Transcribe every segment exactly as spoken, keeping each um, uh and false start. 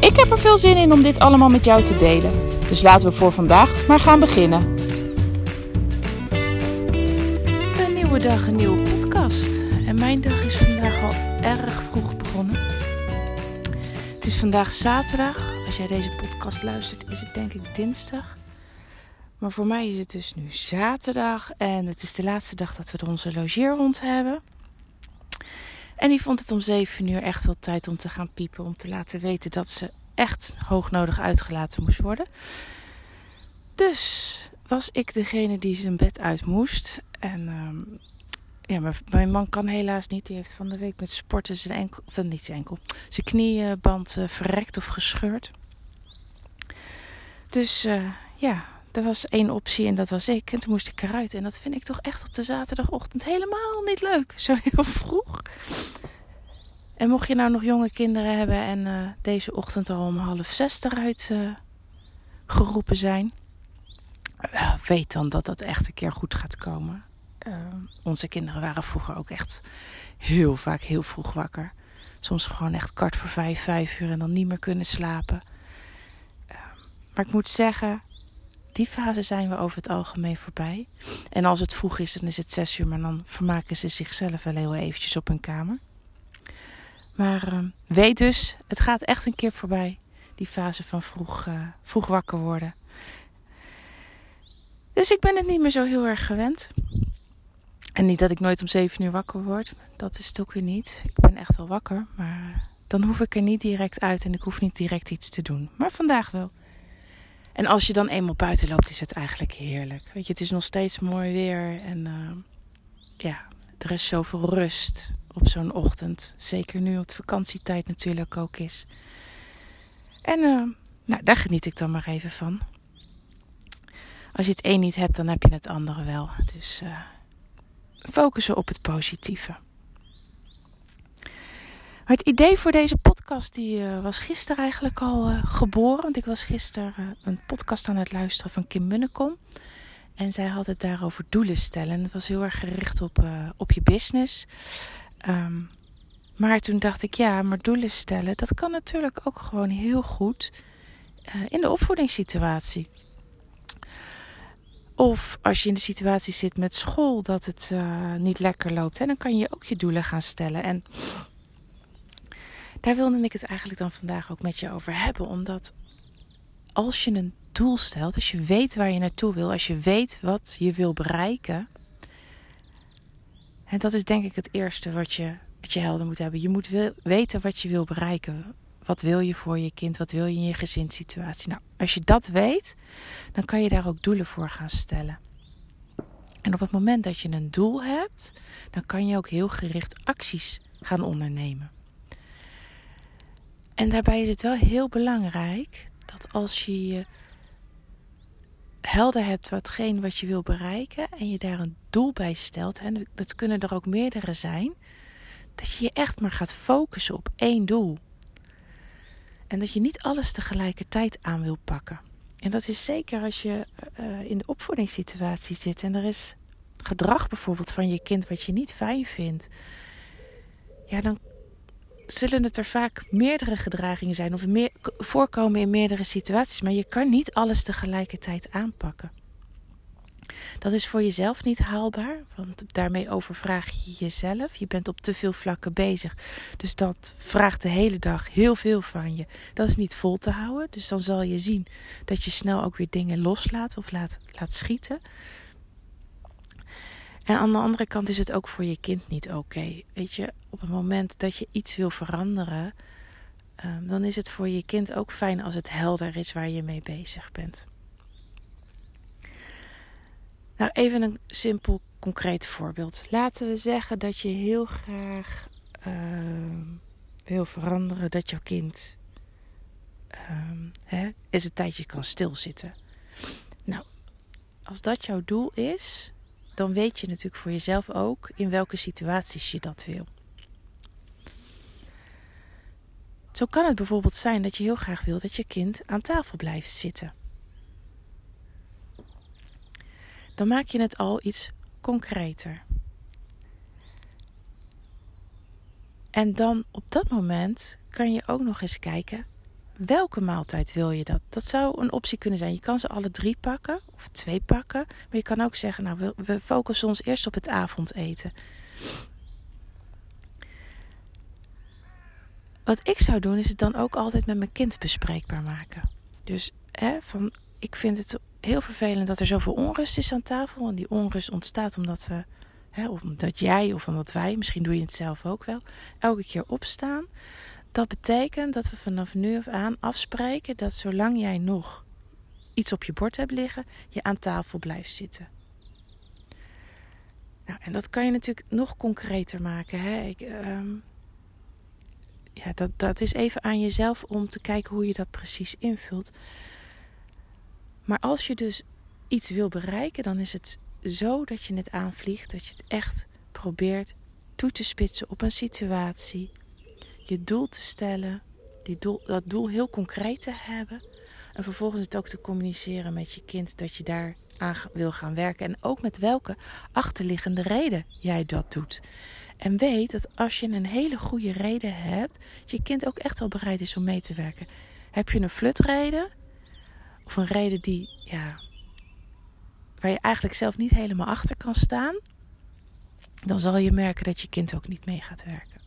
Ik heb er veel zin in om dit allemaal met jou te delen. Dus laten we voor vandaag maar gaan beginnen. Een nieuwe dag, een nieuwe podcast. En mijn dag is vandaag al erg vroeg begonnen. Het is vandaag zaterdag. Als jij deze podcast luistert, is het denk ik dinsdag. Maar voor mij is het dus nu zaterdag en het is de laatste dag dat we onze logeerhond hebben. En die vond het om zeven uur echt wel tijd om te gaan piepen, om te laten weten dat ze echt hoognodig uitgelaten moest worden. Dus was ik degene die zijn bed uit moest. En um, ja, maar mijn man kan helaas niet, die heeft van de week met sporten zijn enkel, of niet zijn enkel, zijn knieband uh, verrekt of gescheurd. Dus uh, ja... Er was één optie en dat was ik. En toen moest ik eruit. En dat vind ik toch echt op de zaterdagochtend helemaal niet leuk. Zo heel vroeg. En mocht je nou nog jonge kinderen hebben en uh, deze ochtend al om half zes eruit uh, geroepen zijn. Uh, weet dan dat dat echt een keer goed gaat komen. Uh, onze kinderen waren vroeger ook echt heel vaak heel vroeg wakker. Soms gewoon echt kwart voor vijf, vijf uur en dan niet meer kunnen slapen. Uh, maar ik moet zeggen... Die fase zijn we over het algemeen voorbij. En als het vroeg is, dan is het zes uur. Maar dan vermaken ze zichzelf wel heel eventjes op hun kamer. Maar uh, weet dus, het gaat echt een keer voorbij. Die fase van vroeg, uh, vroeg wakker worden. Dus ik ben het niet meer zo heel erg gewend. En niet dat ik nooit om zeven uur wakker word. Dat is het ook weer niet. Ik ben echt wel wakker. Maar dan hoef ik er niet direct uit. En ik hoef niet direct iets te doen. Maar vandaag wel. En als je dan eenmaal buiten loopt, is het eigenlijk heerlijk. Weet je, het is nog steeds mooi weer. En uh, ja, er is zoveel rust op zo'n ochtend. Zeker nu het vakantietijd natuurlijk ook is. En uh, nou, daar geniet ik dan maar even van. Als je het een niet hebt, dan heb je het andere wel. Dus uh, focussen op het positieve. Maar het idee voor deze podcast die, uh, was gisteren eigenlijk al uh, geboren. Want ik was gisteren uh, een podcast aan het luisteren van Kim Munnekom. En zij had het daarover doelen stellen. En dat was heel erg gericht op, uh, op je business. Um, maar toen dacht ik, ja, maar doelen stellen, dat kan natuurlijk ook gewoon heel goed uh, in de opvoedingssituatie. Of als je in de situatie zit met school dat het uh, niet lekker loopt. Hè, dan kan je ook je doelen gaan stellen. En... Daar wilde ik het eigenlijk dan vandaag ook met je over hebben. Omdat als je een doel stelt, als je weet waar je naartoe wil, als je weet wat je wil bereiken. En dat is denk ik het eerste wat je, wat je helder moet hebben. Je moet wil, weten wat je wil bereiken. Wat wil je voor je kind? Wat wil je in je gezinssituatie? Nou, als je dat weet, dan kan je daar ook doelen voor gaan stellen. En op het moment dat je een doel hebt, dan kan je ook heel gericht acties gaan ondernemen. En daarbij is het wel heel belangrijk dat als je je helder hebt watgene wat je wil bereiken en je daar een doel bij stelt, en dat kunnen er ook meerdere zijn, dat je je echt maar gaat focussen op één doel. En dat je niet alles tegelijkertijd aan wil pakken. En dat is zeker als je uh, in de opvoedingssituatie zit en er is gedrag bijvoorbeeld van je kind wat je niet fijn vindt. Ja, dan zullen het er vaak meerdere gedragingen zijn of meer, voorkomen in meerdere situaties. Maar je kan niet alles tegelijkertijd aanpakken. Dat is voor jezelf niet haalbaar, want daarmee overvraag je jezelf. Je bent op te veel vlakken bezig, dus dat vraagt de hele dag heel veel van je. Dat is niet vol te houden, dus dan zal je zien dat je snel ook weer dingen loslaat of laat, laat schieten. En aan de andere kant is het ook voor je kind niet oké. Okay. Weet je, op het moment dat je iets wil veranderen, um, dan is het voor je kind ook fijn als het helder is waar je mee bezig bent. Nou, even een simpel, concreet voorbeeld. Laten we zeggen dat je heel graag uh, wil veranderen dat jouw kind um, hè, eens een tijdje kan stilzitten. Nou, als dat jouw doel is, dan weet je natuurlijk voor jezelf ook in welke situaties je dat wil. Zo kan het bijvoorbeeld zijn dat je heel graag wil dat je kind aan tafel blijft zitten. Dan maak je het al iets concreter. En dan op dat moment kan je ook nog eens kijken, welke maaltijd wil je dat? Dat zou een optie kunnen zijn. Je kan ze alle drie pakken of twee pakken. Maar je kan ook zeggen, nou, we focussen ons eerst op het avondeten. Wat ik zou doen is het dan ook altijd met mijn kind bespreekbaar maken. Dus hè, van, ik vind het heel vervelend dat er zoveel onrust is aan tafel. En die onrust ontstaat omdat, we, hè, omdat jij of omdat wij, misschien doe je het zelf ook wel, elke keer opstaan. Dat betekent dat we vanaf nu af aan afspreken dat zolang jij nog iets op je bord hebt liggen, je aan tafel blijft zitten. Nou, en dat kan je natuurlijk nog concreter maken. Hè? Ik, um, ja, dat, dat is even aan jezelf om te kijken hoe je dat precies invult. Maar als je dus iets wil bereiken, dan is het zo dat je het aanvliegt, dat je het echt probeert toe te spitsen op een situatie. Je doel te stellen, die doel, dat doel heel concreet te hebben. En vervolgens het ook te communiceren met je kind dat je daar aan wil gaan werken. En ook met welke achterliggende reden jij dat doet. En weet dat als je een hele goede reden hebt, dat je kind ook echt wel bereid is om mee te werken. Heb je een flutreden of een reden die, ja, waar je eigenlijk zelf niet helemaal achter kan staan, dan zal je merken dat je kind ook niet mee gaat werken.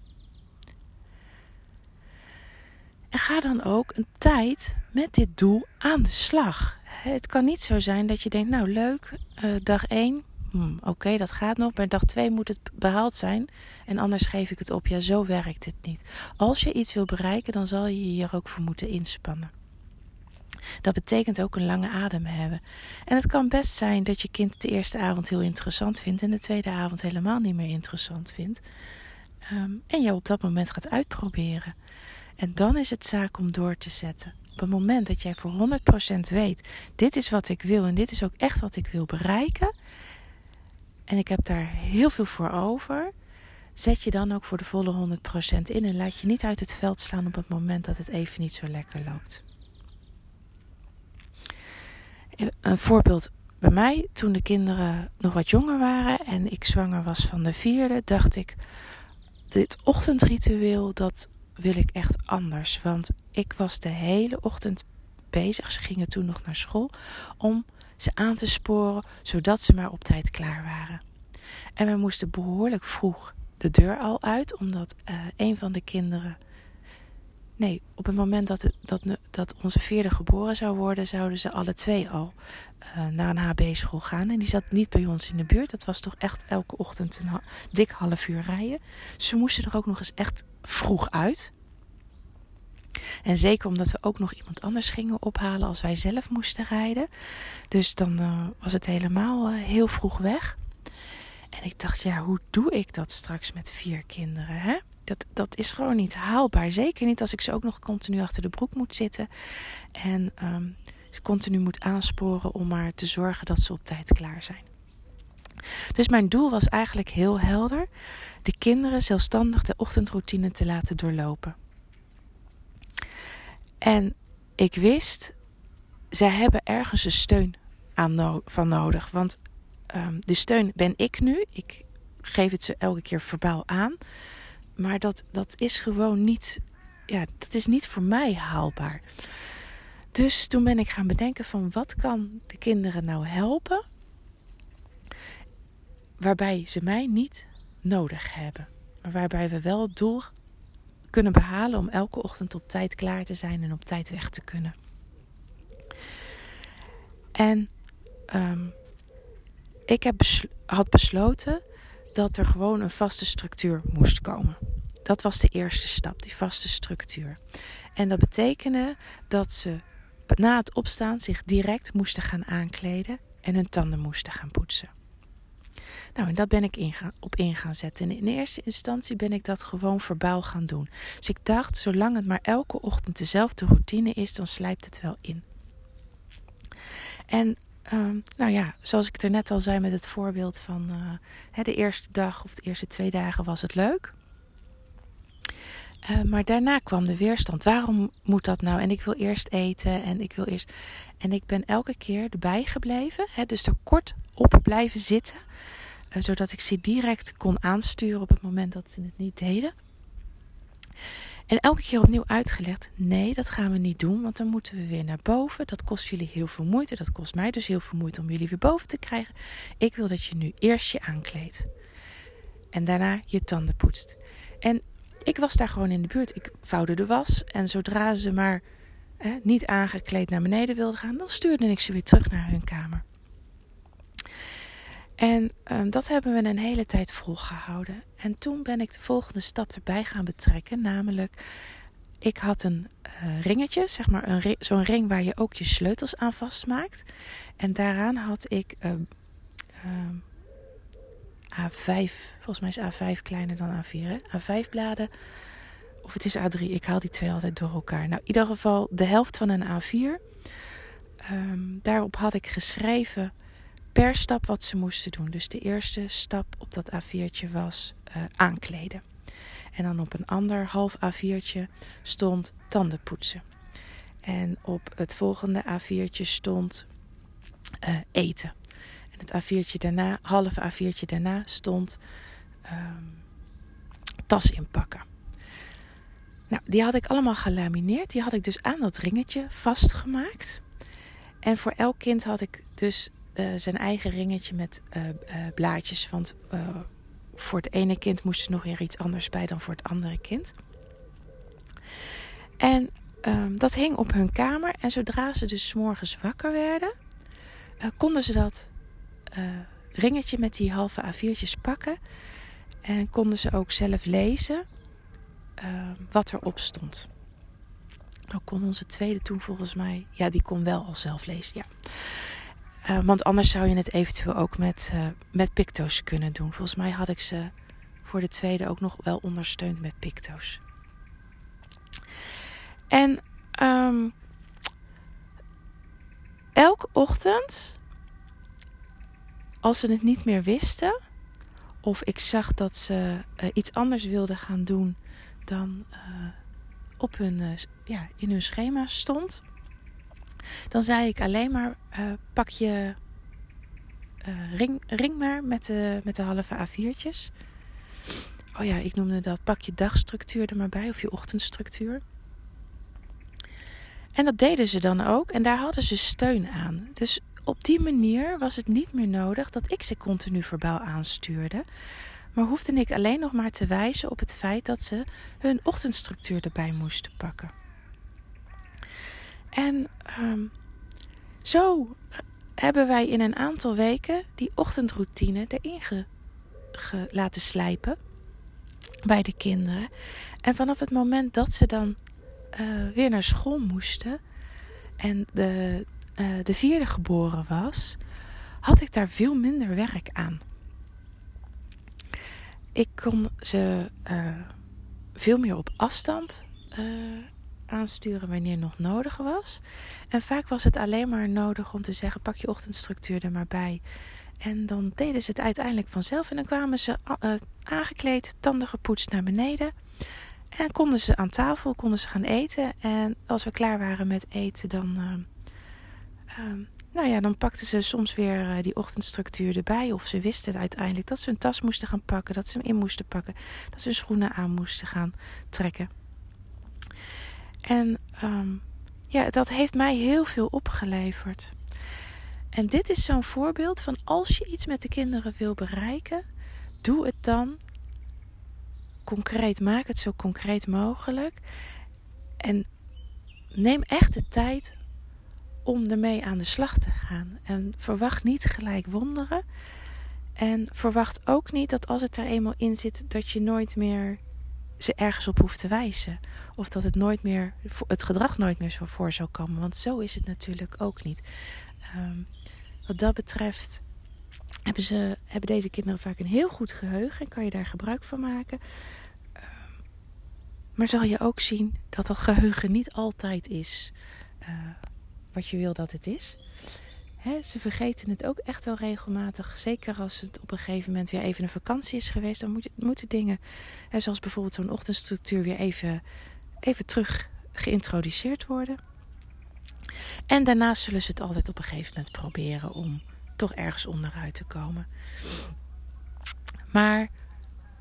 En ga dan ook een tijd met dit doel aan de slag. Het kan niet zo zijn dat je denkt, nou leuk, dag één, hmm, oké, okay, dat gaat nog. Maar dag twee moet het behaald zijn en anders geef ik het op. Ja, zo werkt het niet. Als je iets wil bereiken, dan zal je je hier ook voor moeten inspannen. Dat betekent ook een lange adem hebben. En het kan best zijn dat je kind de eerste avond heel interessant vindt en de tweede avond helemaal niet meer interessant vindt. Um, en jou op dat moment gaat uitproberen. En dan is het zaak om door te zetten. Op het moment dat jij voor honderd procent weet, dit is wat ik wil en dit is ook echt wat ik wil bereiken. En ik heb daar heel veel voor over. Zet je dan ook voor de volle honderd procent in en laat je niet uit het veld slaan op het moment dat het even niet zo lekker loopt. Een voorbeeld bij mij, toen de kinderen nog wat jonger waren en ik zwanger was van de vierde, dacht ik, dit ochtendritueel, dat wil ik echt anders. Want ik was de hele ochtend bezig. Ze gingen toen nog naar school. Om ze aan te sporen. Zodat ze maar op tijd klaar waren. En we moesten behoorlijk vroeg de deur al uit. Omdat uh, een van de kinderen... Nee, op het moment dat, het, dat, dat onze vierde geboren zou worden, zouden ze alle twee al uh, naar een H B-school gaan. En die zat niet bij ons in de buurt. Dat was toch echt elke ochtend een ha- dik half uur rijden. Ze moesten er ook nog eens echt vroeg uit. En zeker omdat we ook nog iemand anders gingen ophalen als wij zelf moesten rijden. Dus dan uh, was het helemaal uh, heel vroeg weg. En ik dacht, ja, hoe doe ik dat straks met vier kinderen, hè? Dat, dat is gewoon niet haalbaar. Zeker niet als ik ze ook nog continu achter de broek moet zitten. En um, ze continu moet aansporen om maar te zorgen dat ze op tijd klaar zijn. Dus mijn doel was eigenlijk heel helder. De kinderen zelfstandig de ochtendroutine te laten doorlopen. En ik wist, zij hebben ergens een steun aan no- van nodig. Want um, de steun ben ik nu. Ik geef het ze elke keer verbaal aan. Maar dat, dat is gewoon niet, ja, dat is niet voor mij haalbaar. Dus toen ben ik gaan bedenken van wat kan de kinderen nou helpen, waarbij ze mij niet nodig hebben. Maar waarbij we wel het doel kunnen behalen om elke ochtend op tijd klaar te zijn en op tijd weg te kunnen. En um, ik heb beslo- had besloten... dat er gewoon een vaste structuur moest komen. Dat was de eerste stap, die vaste structuur. En dat betekende dat ze na het opstaan zich direct moesten gaan aankleden en hun tanden moesten gaan poetsen. Nou, en dat ben ik in gaan, op in gaan zetten. En in eerste instantie ben ik dat gewoon verbaal gaan doen. Dus ik dacht, zolang het maar elke ochtend dezelfde routine is, dan slijpt het wel in. En um, nou ja, zoals ik het er net al zei met het voorbeeld van uh, de eerste dag of de eerste twee dagen was het leuk. Uh, maar daarna kwam de weerstand. Waarom moet dat nou? En ik wil eerst eten en ik wil eerst... En ik ben elke keer erbij gebleven. Hè, dus er kort op blijven zitten. Uh, zodat ik ze direct kon aansturen op het moment dat ze het niet deden. En elke keer opnieuw uitgelegd. Nee, dat gaan we niet doen. Want dan moeten we weer naar boven. Dat kost jullie heel veel moeite. Dat kost mij dus heel veel moeite om jullie weer boven te krijgen. Ik wil dat je nu eerst je aankleedt. En daarna je tanden poetst. En... ik was daar gewoon in de buurt. Ik vouwde de was. En zodra ze maar hè, niet aangekleed naar beneden wilden gaan, dan stuurde ik ze weer terug naar hun kamer. En um, dat hebben we een hele tijd volgehouden. En toen ben ik de volgende stap erbij gaan betrekken. Namelijk, ik had een uh, ringetje. Zeg maar een ri- zo'n ring waar je ook je sleutels aan vastmaakt. En daaraan had ik... Uh, uh, A vijf, volgens mij is A vijf kleiner dan A vier, hè? A vijf bladen, of het is A drie, ik haal die twee altijd door elkaar. Nou, in ieder geval de helft van een A vier. Um, daarop had ik geschreven per stap wat ze moesten doen. Dus de eerste stap op dat A viertje was uh, aankleden. En dan op een ander half A viertje stond tanden poetsen. En op het volgende A viertje stond uh, eten. En het A viertje daarna, half A viertje daarna, stond um, tas inpakken. Nou, die had ik allemaal gelamineerd. Die had ik dus aan dat ringetje vastgemaakt. En voor elk kind had ik dus uh, zijn eigen ringetje met uh, uh, blaadjes. Want uh, voor het ene kind moest er nog weer iets anders bij dan voor het andere kind. En um, dat hing op hun kamer. En zodra ze dus 's morgens wakker werden, uh, konden ze dat... Uh, ringetje met die halve A viertjes pakken. En konden ze ook zelf lezen uh, wat erop stond. Nou kon onze tweede toen volgens mij... Ja, die kon wel al zelf lezen, ja. Uh, want anders zou je het eventueel ook met, uh, met picto's kunnen doen. Volgens mij had ik ze voor de tweede ook nog wel ondersteund met picto's. En um, elke ochtend... als ze het niet meer wisten, of ik zag dat ze uh, iets anders wilden gaan doen dan uh, op hun, uh, ja, in hun schema stond, dan zei ik alleen maar, uh, pak je uh, ring, ring maar met de, met de halve A viertjes. Oh ja, ik noemde dat, pak je dagstructuur er maar bij, of je ochtendstructuur. En dat deden ze dan ook, en daar hadden ze steun aan. Dus... op die manier was het niet meer nodig dat ik ze continu verbaal aanstuurde. Maar hoefde ik alleen nog maar te wijzen op het feit dat ze hun ochtendstructuur erbij moesten pakken. En um, zo hebben wij in een aantal weken die ochtendroutine erin ge, ge, laten slijpen bij de kinderen. En vanaf het moment dat ze dan uh, weer naar school moesten en de... Uh, de vierde geboren was, had ik daar veel minder werk aan. Ik kon ze uh, veel meer op afstand uh, aansturen wanneer nog nodig was. En vaak was het alleen maar nodig om te zeggen, pak je ochtendstructuur er maar bij. En dan deden ze het uiteindelijk vanzelf. En dan kwamen ze uh, aangekleed, tanden gepoetst naar beneden. En konden ze aan tafel, konden ze gaan eten. En als we klaar waren met eten, dan... Uh, Um, nou ja, dan pakten ze soms weer uh, die ochtendstructuur erbij. Of ze wisten het uiteindelijk dat ze hun tas moesten gaan pakken. Dat ze hem in moesten pakken. Dat ze hun schoenen aan moesten gaan trekken. En um, ja, dat heeft mij heel veel opgeleverd. En dit is zo'n voorbeeld van als je iets met de kinderen wil bereiken. Doe het dan concreet. Maak het zo concreet mogelijk. En neem echt de tijd om ermee aan de slag te gaan. En verwacht niet gelijk wonderen. En verwacht ook niet dat als het er eenmaal in zit, dat je nooit meer ze ergens op hoeft te wijzen. Of dat het nooit meer, het gedrag nooit meer zo voor zou komen. Want zo is het natuurlijk ook niet. Um, wat dat betreft hebben, ze, hebben deze kinderen vaak een heel goed geheugen en kan je daar gebruik van maken. Uh, maar zal je ook zien dat dat geheugen niet altijd is uh, wat je wil dat het is. He, ze vergeten het ook echt wel regelmatig. Zeker als het op een gegeven moment weer even een vakantie is geweest. Dan moet, moeten dingen, he, zoals bijvoorbeeld zo'n ochtendstructuur, weer even, even terug geïntroduceerd worden. En daarnaast zullen ze het altijd op een gegeven moment proberen om toch ergens onderuit te komen. Maar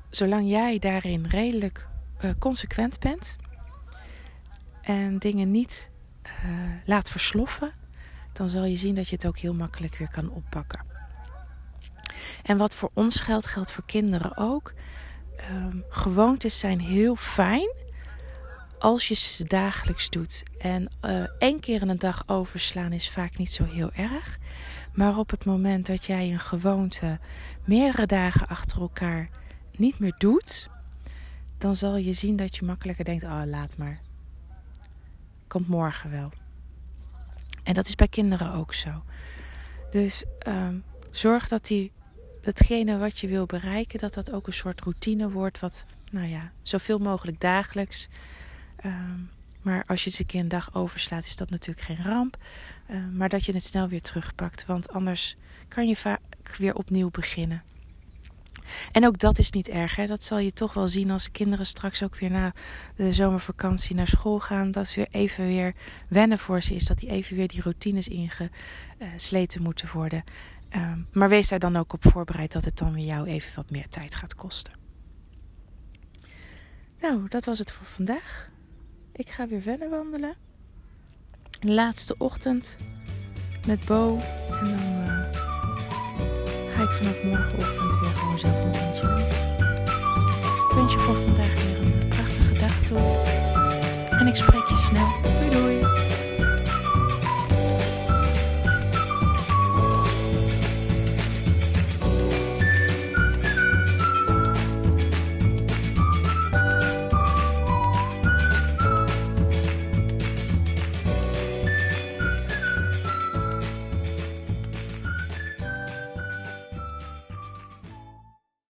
zolang jij daarin redelijk uh, consequent bent en dingen niet uh, laat versloffen, dan zal je zien dat je het ook heel makkelijk weer kan oppakken. En wat voor ons geldt, geldt voor kinderen ook. Um, gewoontes zijn heel fijn als je ze dagelijks doet. En uh, één keer in een dag overslaan is vaak niet zo heel erg. Maar op het moment dat jij een gewoonte meerdere dagen achter elkaar niet meer doet, dan zal je zien dat je makkelijker denkt, oh laat maar. Komt morgen wel. En dat is bij kinderen ook zo. Dus um, zorg dat die, datgene wat je wil bereiken, dat dat ook een soort routine wordt. Wat, nou ja, zoveel mogelijk dagelijks. Um, maar als je het een keer een dag overslaat, is dat natuurlijk geen ramp. Uh, maar dat je het snel weer terugpakt. Want anders kan je vaak weer opnieuw beginnen. En ook dat is niet erg, hè? Dat zal je toch wel zien als kinderen straks ook weer na de zomervakantie naar school gaan. Dat ze weer even weer wennen voor ze is. Dat die even weer die routines ingesleten moeten worden. Um, maar wees daar dan ook op voorbereid dat het dan weer jou even wat meer tijd gaat kosten. Nou, dat was het voor vandaag. Ik ga weer verder wandelen. De laatste ochtend met Bo. En dan uh, ga ik vanaf morgenochtend weer gewoon zelf een rondje doen. Ik wens je voor vandaag weer een prachtige dag toe. En ik spreek je snel.